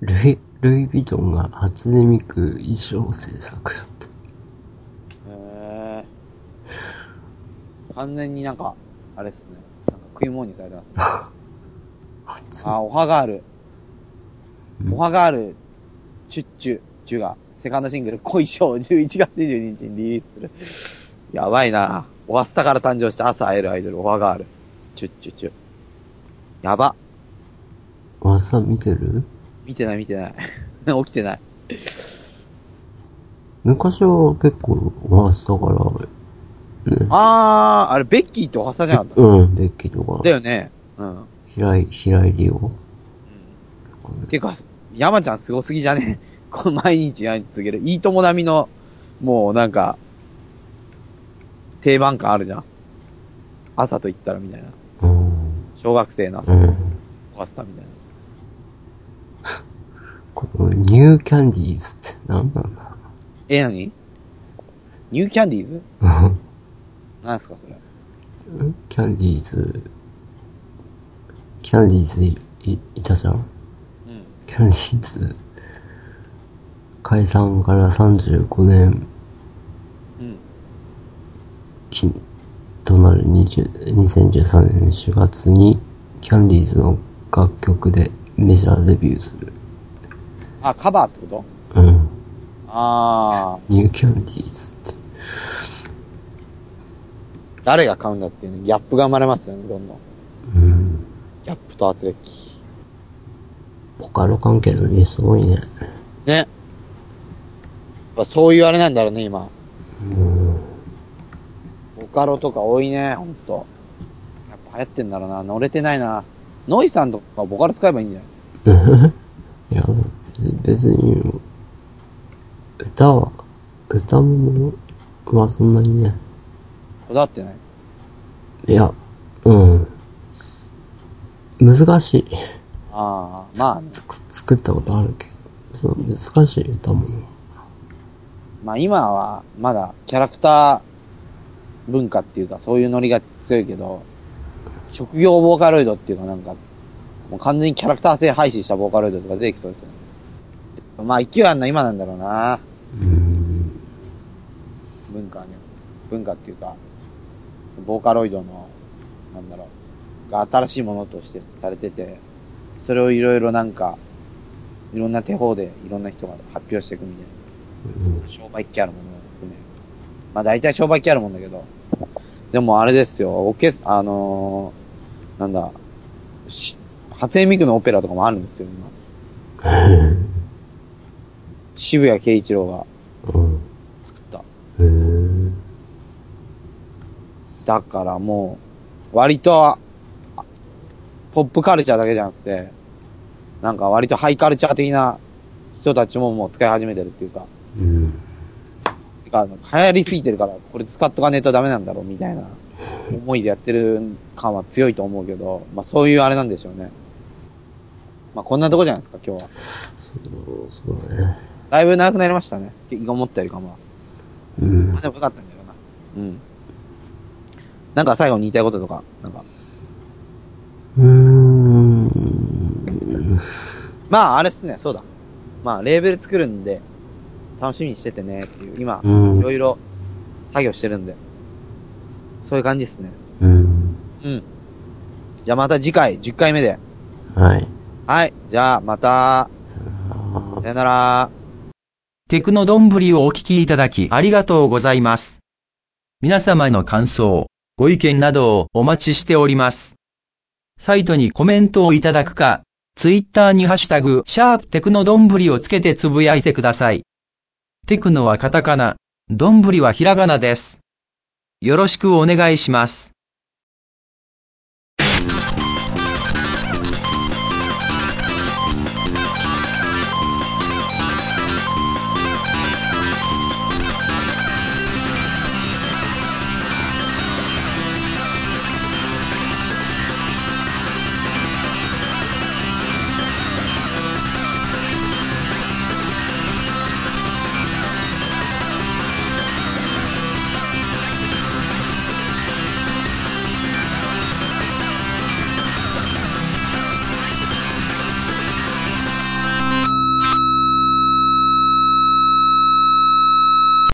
ルイ、ルイ・ヴィトンが初音ミク衣装制作だって。へぇ完全になんか、あれっすね。なんか食い物にされてますね。あ、お歯がある。モハガールチュッチュチュがセカンドシングル恋性をじゅういちがつにじゅうににちにリリースする。やばいな。おはスタから誕生した朝会えるアイドルモハガールチュッチュチュ。やば。朝見てる？見てない見てない。起きてない。昔は結構おはスタから。ね、あー、あれ、ベッキーとハサじゃなかった？うん、ベッキーとか。だよね。うん。平井、平井理央。うん。てか、山ちゃんすごすぎじゃねえ？この毎日毎日続ける。いい友並みの、もうなんか、定番感あるじゃん。朝と言ったらみたいな。うん。小学生の朝と言ったらみたいな。このニューキャンディーズって何なんだろう。え、何？ニューキャンディーズ？何すかそれ。キャンディーズ、キャンディーズ い, い, いたじゃん、うん、キャンディーズ解散からさんじゅうごねん、うん、きとなるにせんじゅうさんねんしがつにキャンディーズの楽曲でメジャーデビューする。あ、カバーってこと？うん。あー、ニューキャンディーズって誰が買うんだっていう、ね、ギャップが生まれますよね、どんどん。うん。ギャップと圧力。ボカロ関係のニュース多いね。ね。やっぱそういうあれなんだろうね、今。うん。ボカロとか多いね、ほんと。やっぱ流行ってんだろうな、乗れてないな。ノイさんとかボカロ使えばいいんじゃない？いや、別に、別に、歌は、歌も、まあそんなにね。こだわってない？いや、うん。難しい。ああ、まあ、ね、作ったことあるけど、そう、難しい歌も。まあ今は、まだキャラクター文化っていうか、そういうノリが強いけど、職業ボーカロイドっていうかなんか、もう完全にキャラクター性廃止したボーカロイドとか出てきそうですよね。まあ勢いあんな今なんだろうな。うん。文化ね。文化っていうか、ボーカロイドの、なんだろう、が新しいものとしてされてて、それをいろいろなんか、いろんな手法でいろんな人が発表していくみたいな。商売っ気あるものを含め。まあ大体商売っ気あるもんだけど、でもあれですよ、オーケス、あのー、なんだ、初音ミクのオペラとかもあるんですよ、今。渋谷慶一郎が作った。へー。だからもう、割と、ポップカルチャーだけじゃなくて、なんか割とハイカルチャー的な人たちももう使い始めてるっていうか、うん。てか、流行りすぎてるから、これ使っとかねえとダメなんだろうみたいな思いでやってる感は強いと思うけど、まあそういうあれなんでしょうね。まあこんなとこじゃないですか、今日は。そう、そうだね。だいぶ長くなりましたね。思ったよりかも。うん。まあでもよかったんだよな。うん。なんか最後に言いたいこととか、なんか。うーん。まあ、あれっすね、そうだ。まあ、レーベル作るんで、楽しみにしててね、っていう。今、いろいろ作業してるんで。そういう感じっすね。うん。うん。じゃあまた次回、じゅっかいめで。はい。はい、じゃあまた。さよなら。テクノどんぶりをお聞きいただき、ありがとうございます。皆様への感想、ご意見などをお待ちしております。サイトにコメントをいただくか、ツイッターにハッシュタグ、シャープテクノどんぶりをつけてつぶやいてください。テクノはカタカナ、どんぶりはひらがなです。よろしくお願いします。